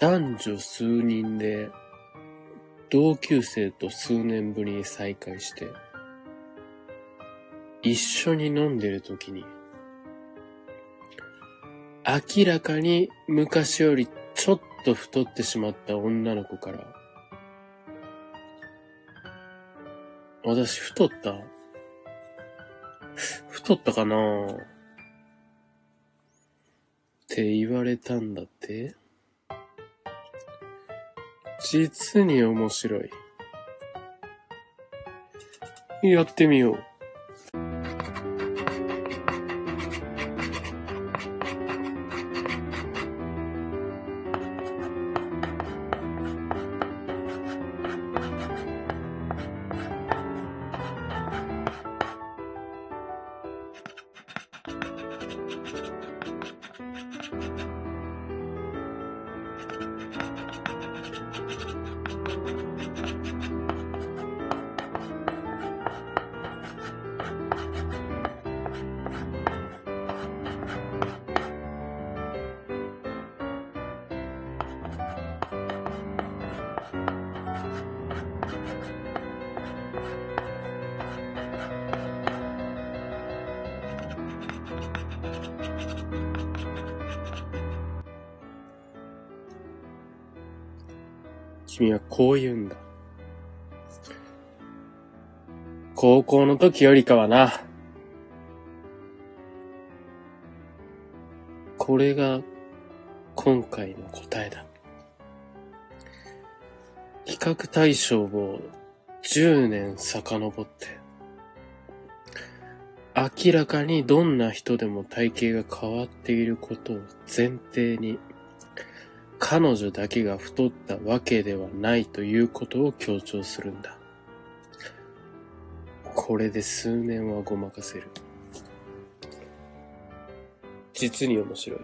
男女数人で同級生と数年ぶりに再会して、一緒に飲んでる時に明らかに昔よりちょっと太ってしまった女の子から、私太ったかなぁって言われたんだって。実に面白い。やってみよう。君はこう言うんだ。高校の時よりかはな。これが今回の答えだ。比較対象を10年遡って、明らかにどんな人でも体型が変わっていることを前提に、彼女だけが太ったわけではないということを強調するんだ。これで数年はごまかせる。実に面白い。